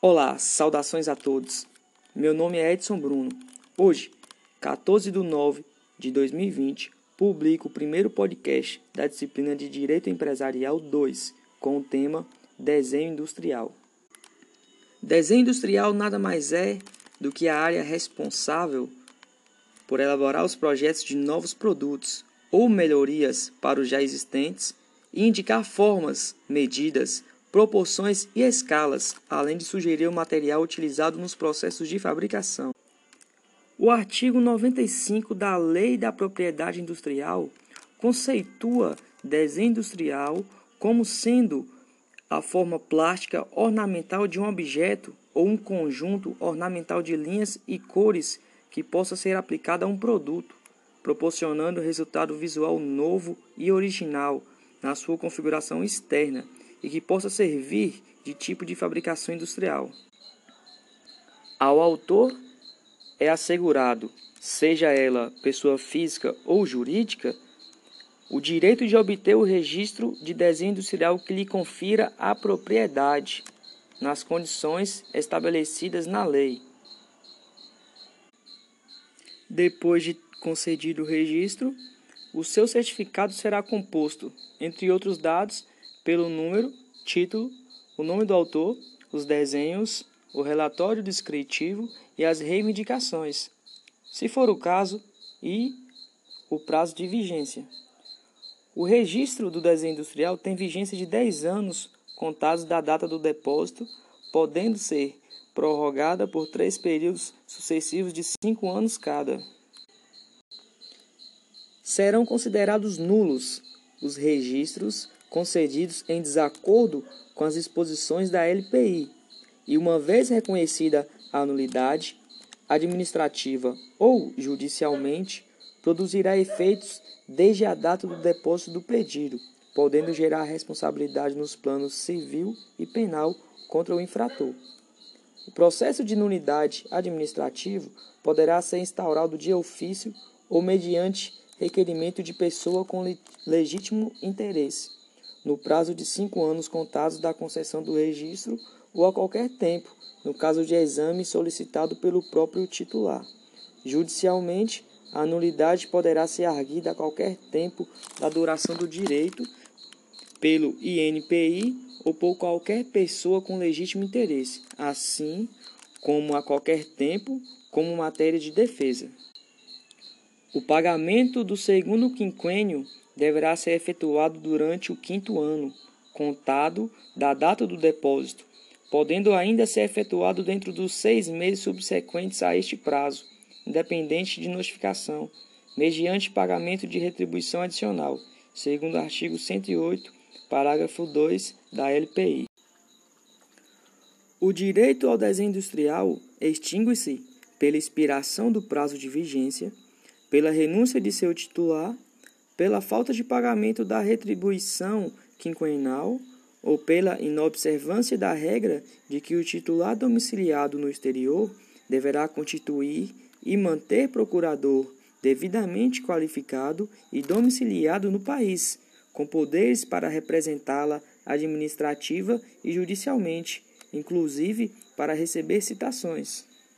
Olá, saudações a todos. Meu nome é Edson Bruno. Hoje, 14/9/2020, publico o primeiro podcast da disciplina de Direito Empresarial 2, com o tema Desenho Industrial. Desenho industrial nada mais é do que a área responsável por elaborar os projetos de novos produtos ou melhorias para os já existentes e indicar formas, medidas, proporções e escalas, além de sugerir o material utilizado nos processos de fabricação. O artigo 95 da Lei da Propriedade Industrial conceitua desenho industrial como sendo a forma plástica ornamental de um objeto ou um conjunto ornamental de linhas e cores que possa ser aplicada a um produto, proporcionando resultado visual novo e original na sua configuração externa, e que possa servir de tipo de fabricação industrial. Ao autor é assegurado, seja ela pessoa física ou jurídica, o direito de obter o registro de desenho industrial que lhe confira a propriedade, nas condições estabelecidas na lei. Depois de concedido o registro, o seu certificado será composto, entre outros dados, pelo número, título, o nome do autor, os desenhos, o relatório descritivo e as reivindicações, se for o caso, e o prazo de vigência. O registro do desenho industrial tem vigência de 10 anos contados da data do depósito, podendo ser prorrogada por 3 períodos sucessivos de 5 anos cada. Serão considerados nulos os registros concedidos em desacordo com as disposições da LPI, e uma vez reconhecida a nulidade, administrativa ou judicialmente, produzirá efeitos desde a data do depósito do pedido, podendo gerar responsabilidade nos planos civil e penal contra o infrator. O processo de nulidade administrativo poderá ser instaurado de ofício ou mediante requerimento de pessoa com legítimo interesse, no prazo de 5 anos contados da concessão do registro ou a qualquer tempo, no caso de exame solicitado pelo próprio titular. Judicialmente, a nulidade poderá ser arguida a qualquer tempo da duração do direito pelo INPI ou por qualquer pessoa com legítimo interesse, assim como a qualquer tempo como matéria de defesa. O pagamento do segundo quinquênio deverá ser efetuado durante o 5º ano, contado da data do depósito, podendo ainda ser efetuado dentro dos 6 meses subsequentes a este prazo, independente de notificação, mediante pagamento de retribuição adicional, segundo o artigo 108, parágrafo 2 da LPI. O direito ao desenho industrial extingue-se pela expiração do prazo de vigência, pela renúncia de seu titular, pela falta de pagamento da retribuição quinquenal ou pela inobservância da regra de que o titular domiciliado no exterior deverá constituir e manter procurador devidamente qualificado e domiciliado no país, com poderes para representá-la administrativa e judicialmente, inclusive para receber citações.